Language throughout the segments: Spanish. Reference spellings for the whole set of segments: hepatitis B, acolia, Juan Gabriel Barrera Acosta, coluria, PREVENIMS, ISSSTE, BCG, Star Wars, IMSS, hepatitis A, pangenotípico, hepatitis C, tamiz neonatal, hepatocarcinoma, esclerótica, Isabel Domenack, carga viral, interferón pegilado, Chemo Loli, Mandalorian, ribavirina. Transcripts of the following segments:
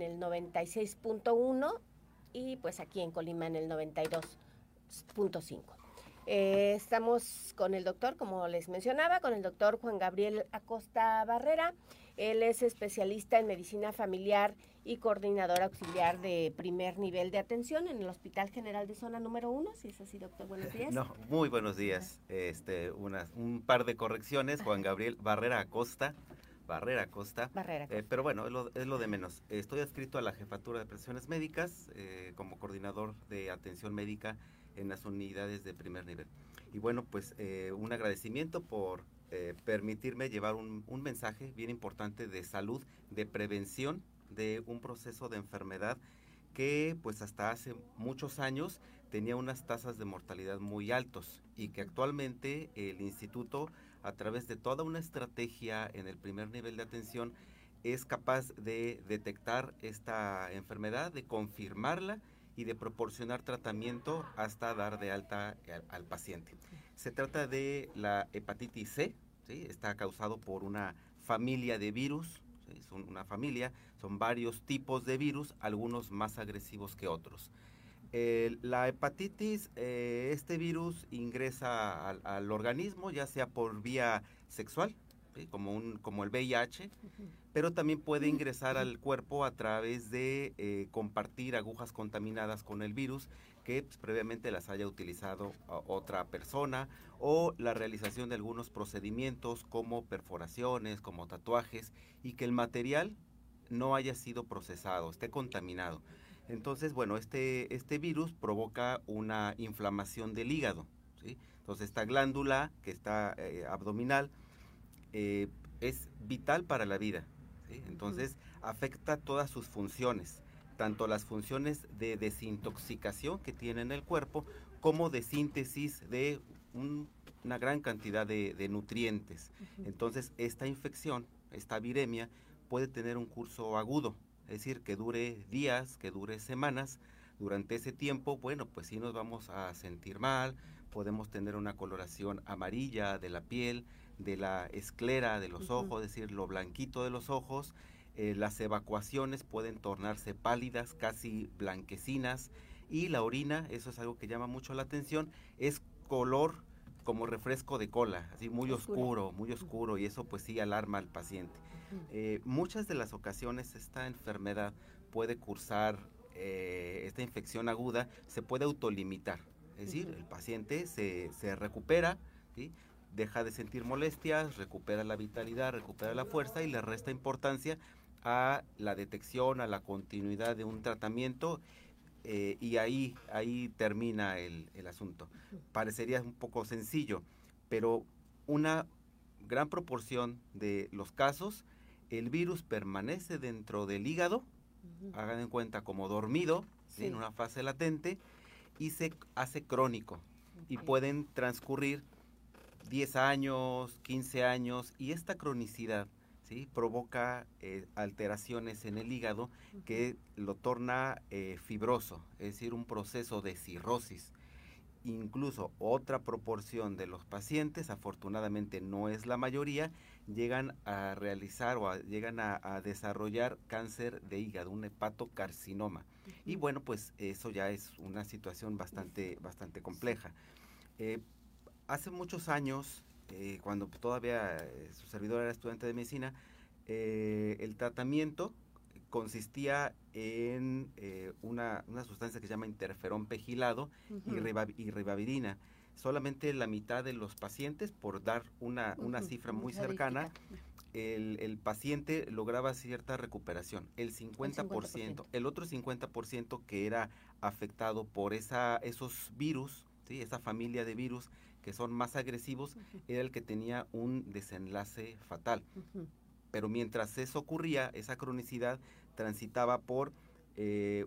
en el 96.1 y pues aquí en Colima en el 92.5. Estamos con el doctor, como les mencionaba, con el doctor Juan Gabriel Acosta Barrera. Él es especialista en medicina familiar y coordinador auxiliar de primer nivel de atención en el Hospital General de Zona número 1, si es así, doctor, buenos días. No, muy buenos días. Un par de correcciones, Juan Gabriel Barrera Acosta. Pero bueno, es lo de menos. Estoy adscrito a la Jefatura de Prestaciones Médicas como coordinador de atención médica en las unidades de primer nivel. Y bueno, pues un agradecimiento por permitirme llevar un mensaje bien importante de salud, de prevención de un proceso de enfermedad que pues hasta hace muchos años tenía unas tasas de mortalidad muy altos y que actualmente el instituto, a través de toda una estrategia en el primer nivel de atención, es capaz de detectar esta enfermedad, de confirmarla y de proporcionar tratamiento hasta dar de alta al paciente. Se trata de la hepatitis C, ¿sí? Está causado por una familia de virus, ¿sí? Son varios tipos de virus, algunos más agresivos que otros. La hepatitis, este virus ingresa al organismo, ya sea por vía sexual, ¿sí? como el VIH, pero también puede ingresar al cuerpo a través de compartir agujas contaminadas con el virus que pues, previamente las haya utilizado otra persona, o la realización de algunos procedimientos como perforaciones, como tatuajes, y que el material no haya sido procesado, esté contaminado. Entonces, bueno, este virus provoca una inflamación del hígado, ¿sí? Entonces, esta glándula que está abdominal es vital para la vida, ¿sí? Entonces, afecta todas sus funciones, tanto las funciones de desintoxicación que tiene en el cuerpo, como de síntesis de una gran cantidad de nutrientes. Entonces, esta infección, esta viremia, puede tener un curso agudo. Es decir, que dure días, que dure semanas. Durante ese tiempo, bueno, pues sí nos vamos a sentir mal, podemos tener una coloración amarilla de la piel, de la esclera de los ojos, es decir, lo blanquito de los ojos. Las evacuaciones pueden tornarse pálidas, casi blanquecinas, y la orina, eso es algo que llama mucho la atención, es color como refresco de cola, así muy oscuro, muy oscuro, y eso pues sí alarma al paciente. Muchas de las ocasiones esta enfermedad puede cursar, esta infección aguda se puede autolimitar, es decir, el paciente se recupera, ¿sí? Deja de sentir molestias, recupera la vitalidad, recupera la fuerza y le resta importancia a la detección, a la continuidad de un tratamiento, y ahí termina el asunto. Parecería un poco sencillo, pero una gran proporción de los casos el virus permanece dentro del hígado, hagan en cuenta como dormido, sí, en una fase latente, y se hace crónico. Y pueden transcurrir 10 años, 15 años, y esta cronicidad, ¿sí? Provoca alteraciones en el hígado que lo torna fibroso, es decir, un proceso de cirrosis. Incluso otra proporción de los pacientes, afortunadamente no es la mayoría, llegan a realizar o llegan a desarrollar cáncer de hígado, un hepatocarcinoma. Y bueno, pues eso ya es una situación bastante compleja. Hace muchos años, cuando todavía su servidor era estudiante de medicina, el tratamiento consistía en una sustancia que se llama interferón pegilado y ribavirina. Solamente la mitad de los pacientes, por dar una cifra muy cercana, el paciente lograba cierta recuperación. El 50%, el otro 50% que era afectado por esos virus, ¿sí? Esa familia de virus que son más agresivos, era el que tenía un desenlace fatal. Pero mientras eso ocurría, esa cronicidad transitaba por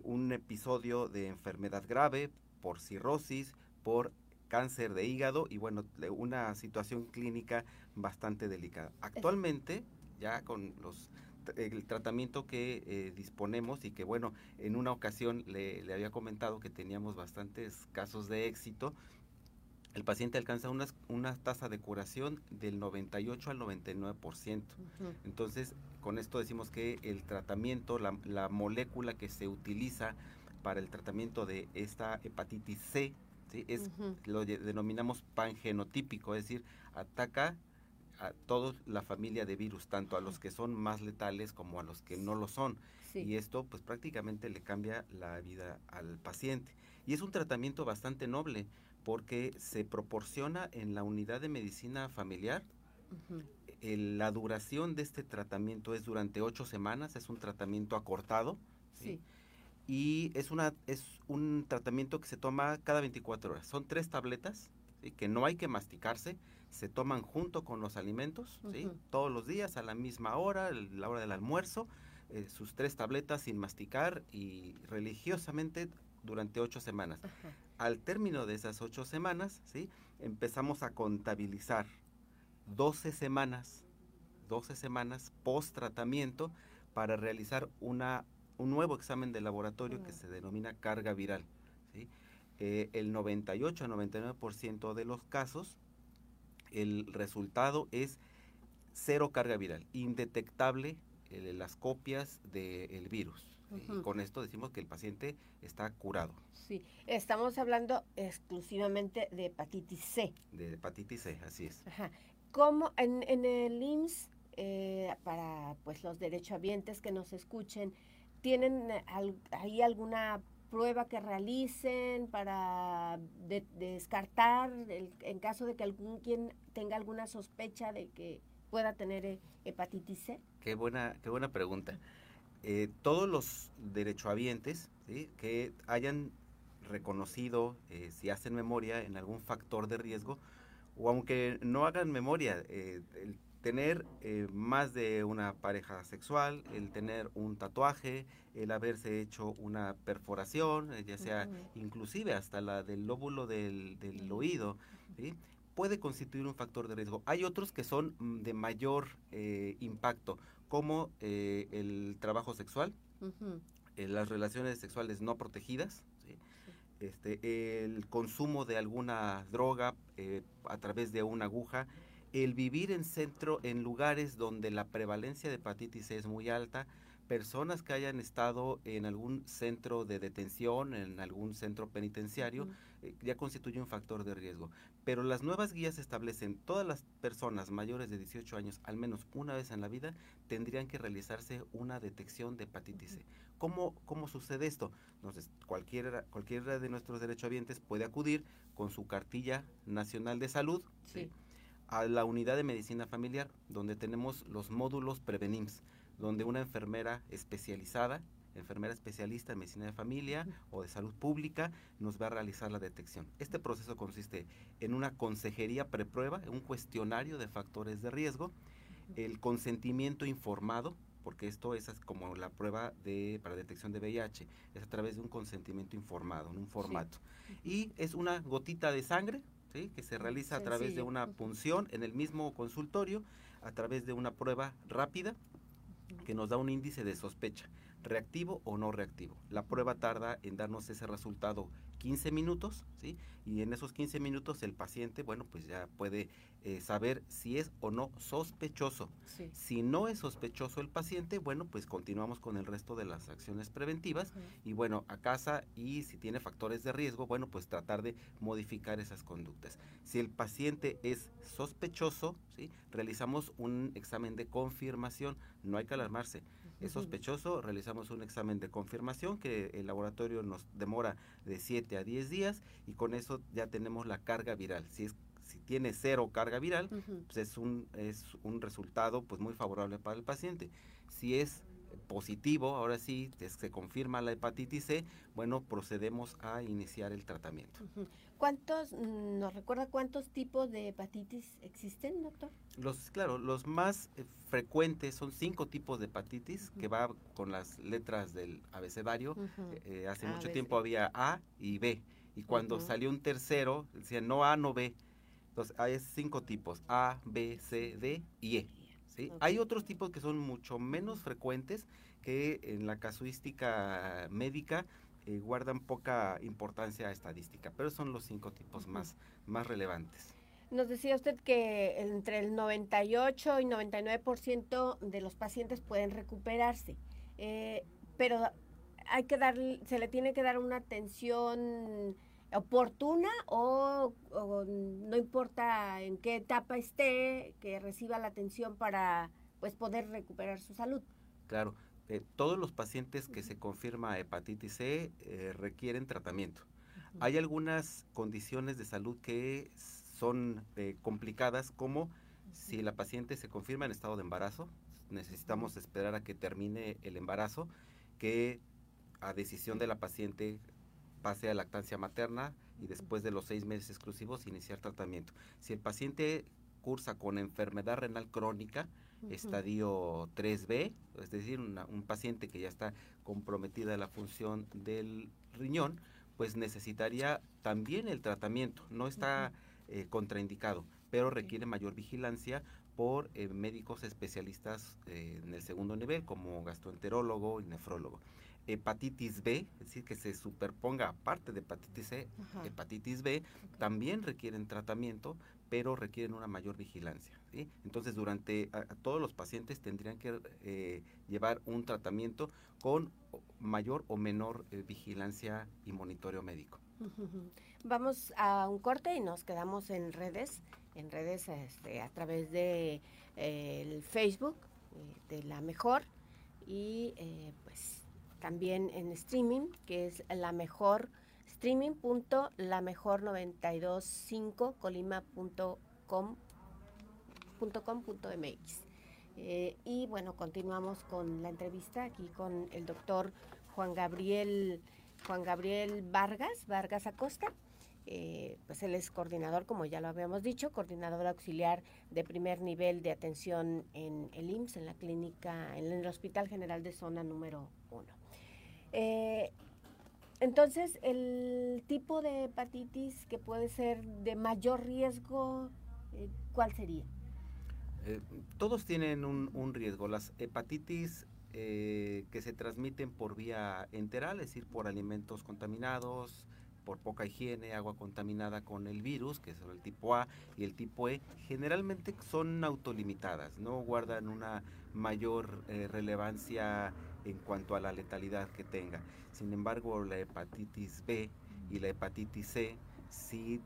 un episodio de enfermedad grave, por cirrosis, por cáncer de hígado y bueno, una situación clínica bastante delicada. Actualmente, ya con el tratamiento que disponemos y que bueno, en una ocasión le había comentado que teníamos bastantes casos de éxito, el paciente alcanza una tasa de curación del 98 al 99%. Entonces, con esto decimos que el tratamiento, la molécula que se utiliza para el tratamiento de esta hepatitis C, ¿sí? Es, lo denominamos pangenotípico, es decir, ataca a toda la familia de virus, tanto a los que son más letales como a los que no lo son. Sí. Y esto pues prácticamente le cambia la vida al paciente. Y es un tratamiento bastante noble porque se proporciona en la unidad de medicina familiar. La duración de este tratamiento es durante 8 semanas, es un tratamiento acortado. Sí. Y es un tratamiento que se toma cada 24 horas. Son 3 tabletas, ¿sí? Que no hay que masticarse, se toman junto con los alimentos, ¿sí? Todos los días a la misma hora, la hora del almuerzo, sus 3 tabletas sin masticar y religiosamente durante 8 semanas. Al término de esas 8 semanas, ¿sí? Empezamos a contabilizar 12 semanas post tratamiento para realizar un nuevo examen de laboratorio que se denomina carga viral, ¿sí? El 98 a 99% de los casos, el resultado es 0 carga viral, indetectable las copias del virus. Y con esto decimos que el paciente está curado. Sí, estamos hablando exclusivamente de hepatitis C. De hepatitis C, así es. Ajá. ¿Cómo en el IMSS, para pues los derechohabientes que nos escuchen, tienen ahí alguna prueba que realicen para descartar en caso de que quien tenga alguna sospecha de que pueda tener hepatitis C? Qué buena pregunta. Todos los derechohabientes, ¿sí? Que hayan reconocido, si hacen memoria, en algún factor de riesgo, o aunque no hagan memoria, el tener más de una pareja sexual, el tener un tatuaje, el haberse hecho una perforación, ya sea inclusive hasta la del lóbulo del oído, ¿sí? Puede constituir un factor de riesgo. Hay otros que son de mayor impacto, como el trabajo sexual, las relaciones sexuales no protegidas, ¿sí? El consumo de alguna droga a través de una aguja, el vivir en lugares donde la prevalencia de hepatitis C es muy alta, personas que hayan estado en algún centro de detención, en algún centro penitenciario, ya constituye un factor de riesgo. Pero las nuevas guías establecen todas las personas mayores de 18 años, al menos una vez en la vida, tendrían que realizarse una detección de hepatitis C. ¿Cómo sucede esto? Entonces, cualquiera de nuestros derechohabientes puede acudir con su cartilla nacional de salud, ¿sí? A la unidad de medicina familiar, donde tenemos los módulos PREVENIMS, donde una enfermera especialista en medicina de familia o de salud pública nos va a realizar la detección. Este proceso consiste en una consejería preprueba, un cuestionario de factores de riesgo, el consentimiento informado, porque esto es como la prueba para detección de VIH, es a través de un consentimiento informado, en un formato. Y es una gotita de sangre, ¿sí? Que se realiza a través de una punción en el mismo consultorio, a través de una prueba rápida que nos da un índice de sospecha, reactivo o no reactivo. La prueba tarda en darnos ese resultado 15 minutos, ¿sí? Y en esos 15 minutos el paciente, bueno, pues ya puede saber si es o no sospechoso. Sí. Si no es sospechoso el paciente, bueno, pues continuamos con el resto de las acciones preventivas y bueno, a casa, y si tiene factores de riesgo, bueno, pues tratar de modificar esas conductas. Si el paciente es sospechoso, ¿sí? Realizamos un examen de confirmación, no hay que alarmarse. Es sospechoso, realizamos un examen de confirmación que el laboratorio nos demora de 7 a 10 días y con eso ya tenemos la carga viral. Si tiene 0 carga viral, pues es un resultado pues muy favorable para el paciente. Si es positivo, ahora sí, se confirma la hepatitis C, bueno, procedemos a iniciar el tratamiento. ¿Nos recuerda cuántos tipos de hepatitis existen, doctor? Los más frecuentes son 5 tipos de hepatitis, que va con las letras del abecedario. Hace mucho tiempo había A y B, y cuando salió un tercero, decían no A, no B. Entonces, hay 5 tipos, A, B, C, D y E. ¿Sí? Okay. Hay otros tipos que son mucho menos frecuentes, que en la casuística médica guardan poca importancia estadística, pero son los 5 tipos más relevantes. Nos decía usted que entre el 98 y 99% de los pacientes pueden recuperarse, pero hay que dar, se le tiene que dar una atención oportuna o no importa en qué etapa esté, que reciba la atención para pues poder recuperar su salud. Claro, todos los pacientes que se confirma hepatitis C requieren tratamiento. Hay algunas condiciones de salud que son complicadas, como si la paciente se confirma en estado de embarazo, necesitamos esperar a que termine el embarazo, que a decisión de la paciente pase a lactancia materna y después de los 6 meses exclusivos iniciar tratamiento. Si el paciente cursa con enfermedad renal crónica, estadio 3B, es decir, un paciente que ya está comprometida la función del riñón, pues necesitaría también el tratamiento, no está contraindicado, pero requiere mayor vigilancia por médicos especialistas en el segundo nivel, como gastroenterólogo y nefrólogo. Hepatitis B, es decir, que se superponga aparte de hepatitis C, hepatitis B, también requieren tratamiento, pero requieren una mayor vigilancia, ¿sí? Entonces, durante todos los pacientes tendrían que llevar un tratamiento con mayor o menor vigilancia y monitoreo médico. Vamos a un corte y nos quedamos en redes a través de el Facebook de La Mejor y pues también en streaming, que es La Mejor, streaming.lamejor925colima.com.mx. Y bueno, continuamos con la entrevista aquí con el doctor Juan Gabriel Barrera Acosta. Pues él es coordinador, como ya lo habíamos dicho, coordinador auxiliar de primer nivel de atención en el IMSS, en la clínica, en el Hospital General de Zona número 1. Entonces, el tipo de hepatitis que puede ser de mayor riesgo, ¿cuál sería? Todos tienen un riesgo. Las hepatitis que se transmiten por vía enteral, es decir, por alimentos contaminados, por poca higiene, agua contaminada con el virus, que son el tipo A y el tipo E, generalmente son autolimitadas, no guardan una mayor relevancia en cuanto a la letalidad que tenga. Sin embargo, la hepatitis B y la hepatitis C sí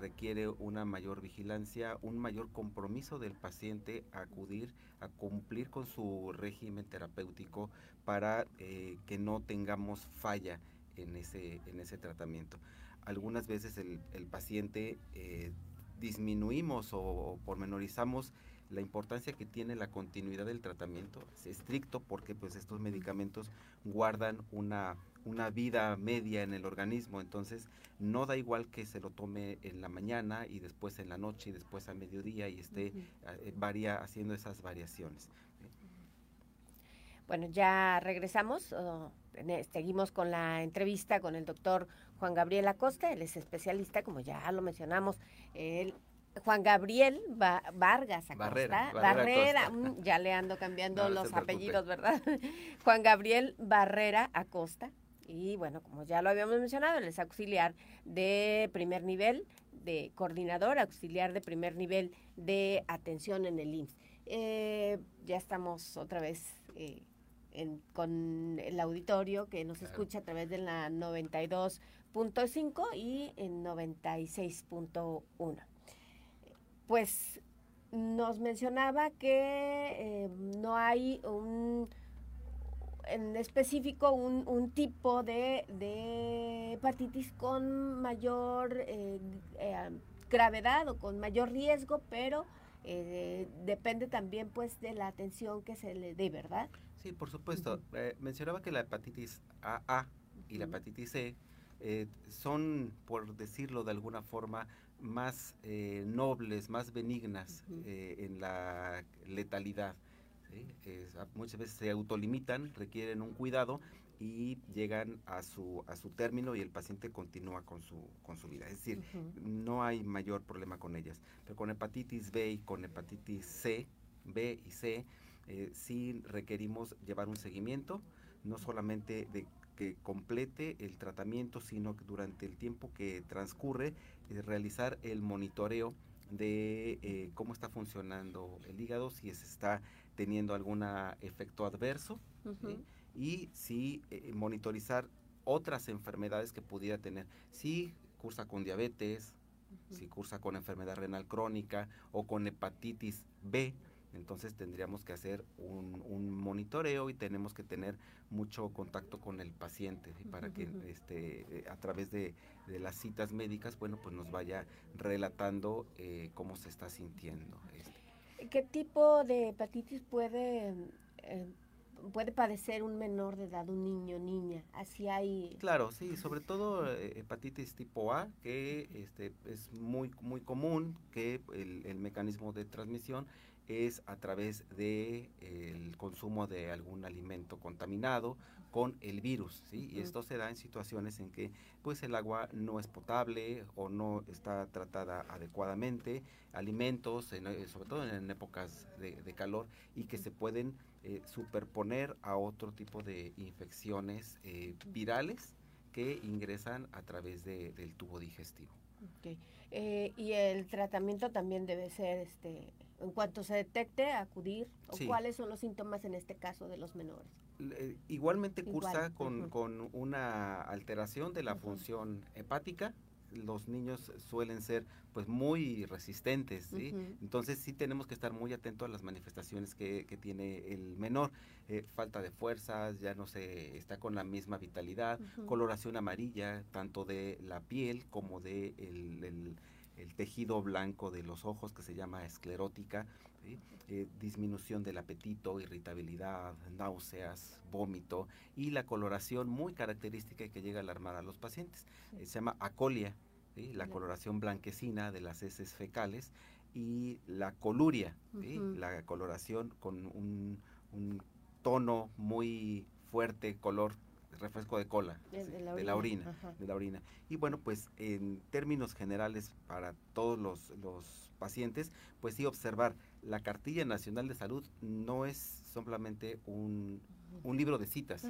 requiere una mayor vigilancia, un mayor compromiso del paciente a acudir a cumplir con su régimen terapéutico para que no tengamos falla en ese tratamiento. Algunas veces el paciente disminuimos o pormenorizamos la importancia que tiene la continuidad del tratamiento, es estricto porque pues estos medicamentos guardan una vida media en el organismo, entonces no da igual que se lo tome en la mañana y después en la noche y después a mediodía y esté haciendo esas variaciones. Bueno, ya regresamos, seguimos con la entrevista con el doctor Juan Gabriel Acosta, él es especialista, como ya lo mencionamos, Juan Gabriel Barrera Acosta. Ya le ando cambiando los apellidos, ¿verdad? Juan Gabriel Barrera Acosta, y bueno, como ya lo habíamos mencionado, él es auxiliar de primer nivel, de coordinador auxiliar de primer nivel de atención en el IMSS. Ya estamos otra vez con el auditorio que nos escucha a través de la 92.5 y en 96.1. Pues nos mencionaba que no hay en específico un tipo de hepatitis con mayor gravedad o con mayor riesgo, pero depende también pues de la atención que se le dé, ¿verdad? Sí, por supuesto. Mencionaba que la hepatitis A y la hepatitis C son, por decirlo de alguna forma, más nobles, más benignas en la letalidad, ¿sí? Muchas veces se autolimitan, requieren un cuidado y llegan a su término y el paciente continúa con su vida. Es decir, no hay mayor problema con ellas. Pero con hepatitis B y con hepatitis B y C, sí requerimos llevar un seguimiento, no solamente de que complete el tratamiento, sino que durante el tiempo que transcurre realizar el monitoreo de cómo está funcionando el hígado, si se está teniendo algún efecto adverso, y si monitorizar otras enfermedades que pudiera tener, si cursa con diabetes, si cursa con enfermedad renal crónica o con hepatitis B. Entonces tendríamos que hacer un monitoreo y tenemos que tener mucho contacto con el paciente para que a través de las citas médicas, bueno, pues nos vaya relatando cómo se está sintiendo. ¿Qué tipo de hepatitis puede padecer un menor de edad, un niño, niña? Así hay... Claro, sí, sobre todo hepatitis tipo A, que es muy común, que el mecanismo de transmisión es a través de el consumo de algún alimento contaminado con el virus, ¿sí? Y esto se da en situaciones en que pues el agua no es potable o no está tratada adecuadamente, alimentos, sobre todo en épocas de calor, y que se pueden superponer a otro tipo de infecciones virales que ingresan a través del tubo digestivo. Okay. Y el tratamiento también debe ser, en cuanto se detecte, acudir, o sí. ¿Cuáles son los síntomas en este caso de los menores? Igualmente cursa con una alteración de la función hepática. Los niños suelen ser pues muy resistentes, ¿sí? Entonces sí tenemos que estar muy atentos a las manifestaciones que tiene el menor, falta de fuerzas, ya no se está con la misma vitalidad, coloración amarilla tanto de la piel como de el tejido blanco de los ojos, que se llama esclerótica, ¿sí? Disminución del apetito, irritabilidad, náuseas, vómito, y la coloración muy característica que llega a alarmar a los pacientes, se llama acolia, ¿sí? La coloración blanquecina de las heces fecales, y la coluria, ¿sí? La coloración con un tono muy fuerte, color refresco de cola, de la orina. Y bueno, pues en términos generales para todos los pacientes, pues sí observar, la Cartilla Nacional de Salud no es simplemente un libro de citas,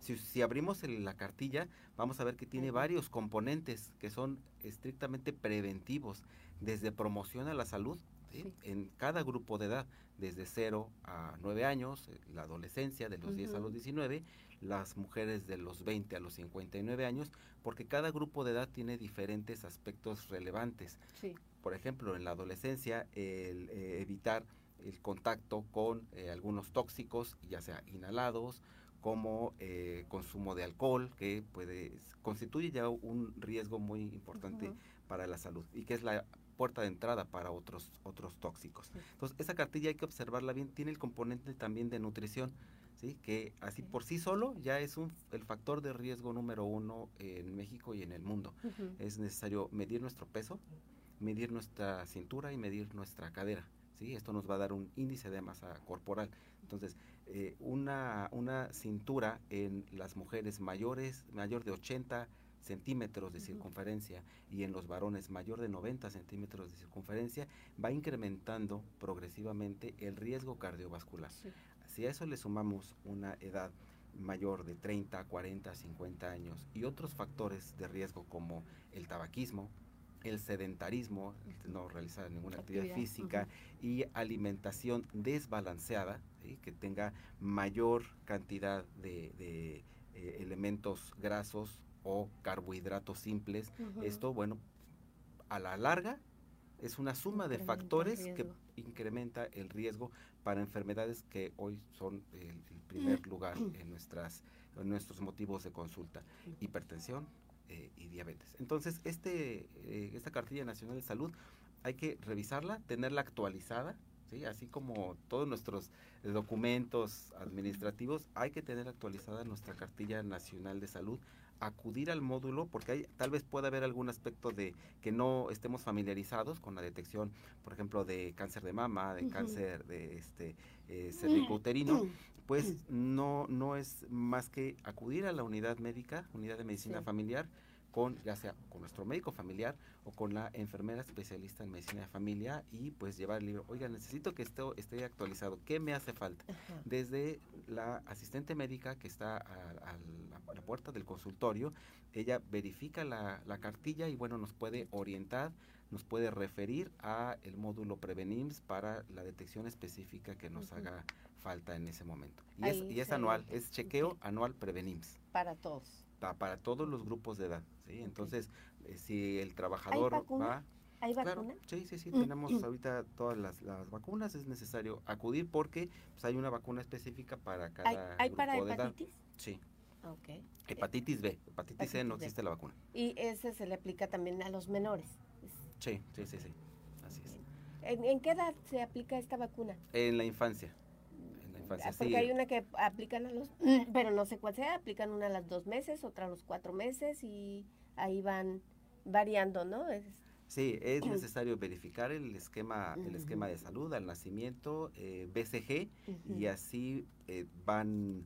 ¿sí? Si abrimos la cartilla, vamos a ver que tiene varios componentes que son estrictamente preventivos, desde promoción a la salud, ¿sí? En cada grupo de edad, desde 0 a 9 años, la adolescencia, de los 10 a los 19, las mujeres de los 20 a los 59 años, porque cada grupo de edad tiene diferentes aspectos relevantes. Sí. Por ejemplo, en la adolescencia, el evitar el contacto con algunos tóxicos, ya sea inhalados, como consumo de alcohol, que constituye ya un riesgo muy importante para la salud, y que es la puerta de entrada para otros tóxicos. Entonces, esa cartilla hay que observarla bien, tiene el componente también de nutrición, ¿sí? Que así por sí solo ya es el factor de riesgo número 1 en México y en el mundo. Es necesario medir nuestro peso, medir nuestra cintura y medir nuestra cadera, ¿sí? Esto nos va a dar un índice de masa corporal. Entonces, una cintura en las mujeres mayor de 80 centímetros de circunferencia, y en los varones mayor de 90 centímetros de circunferencia, va incrementando progresivamente el riesgo cardiovascular. Sí. Si a eso le sumamos una edad mayor de 30, 40, 50 años y otros factores de riesgo como el tabaquismo, el sedentarismo, no realizar ninguna actividad física, y alimentación desbalanceada, ¿sí? Que tenga mayor cantidad de elementos grasos o carbohidratos simples, esto, bueno, a la larga es una suma de factores que incrementa el riesgo para enfermedades que hoy son el primer lugar en nuestros motivos de consulta: hipertensión y diabetes. Entonces, esta Cartilla Nacional de Salud hay que revisarla, tenerla actualizada, ¿sí? Así como todos nuestros documentos administrativos, hay que tener actualizada nuestra Cartilla Nacional de Salud, acudir al módulo, porque tal vez pueda haber algún aspecto de que no estemos familiarizados con la detección, por ejemplo, de cáncer de mama, de cáncer de cervicouterino, pues no es más que acudir a la unidad médica, unidad de medicina familiar, ya sea con nuestro médico familiar o con la enfermera especialista en medicina de familia, y pues llevar el libro. Oiga, necesito que esto esté actualizado, ¿qué me hace falta? Ajá. Desde la asistente médica que está a la puerta del consultorio, ella verifica la cartilla y bueno, nos puede orientar, nos puede referir a el módulo PREVENIMS para la detección específica que nos haga falta en ese momento. Y es anual, es chequeo anual PREVENIMS. Para todos. Para todos los grupos de edad, ¿sí? Okay. Entonces, si el trabajador ¿Hay vacuna? Claro, sí, tenemos ahorita todas las vacunas, es necesario acudir porque pues, hay una vacuna específica para cada grupo para de hepatitis? Edad. Sí. Okay. Hepatitis B, hepatitis C no existe la vacuna. Y ese se le aplica también a los menores. Sí, así es. ¿En qué edad se aplica esta vacuna? En la infancia. Porque hay una que aplican a los, pero no sé cuál sea, aplican una a los 2 meses, otra a los 4 meses y ahí van variando, ¿no? Sí, es necesario verificar el esquema de salud al nacimiento, BCG, y así van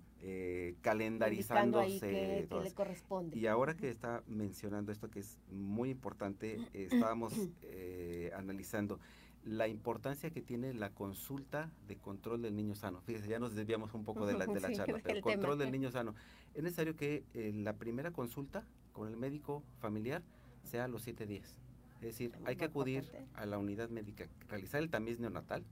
calendarizándose. Que le corresponde. Y ahora que está mencionando esto que es muy importante, estábamos analizando la importancia que tiene la consulta de control del niño sano. Fíjese, ya nos desviamos un poco de la charla, pero el control del niño sano. Es necesario que la primera consulta con el médico familiar sea a los 7 días. Es decir, hay que acudir a la unidad médica, realizar el tamiz neonatal,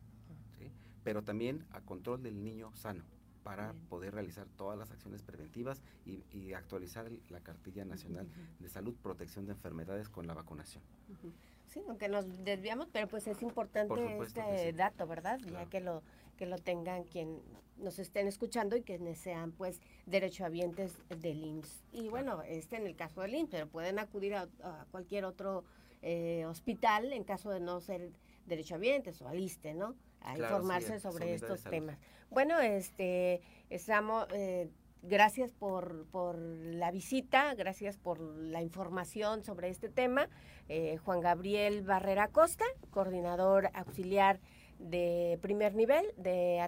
¿sí? Pero también a control del niño sano para poder realizar todas las acciones preventivas y actualizar la cartilla nacional de salud, protección de enfermedades con la vacunación. Sí, aunque nos desviamos, pero pues es importante este dato, ¿verdad? Claro. Ya que lo tengan quien nos estén escuchando y quienes sean pues derechohabientes del IMSS. Y bueno, en el caso del IMSS, pero pueden acudir a cualquier otro hospital en caso de no ser derechohabientes o al ISSSTE, ¿no? A informarse sobre estos temas. Bueno, estamos... gracias por la visita, gracias por la información sobre este tema. Juan Gabriel Barrera Acosta, coordinador auxiliar de primer nivel de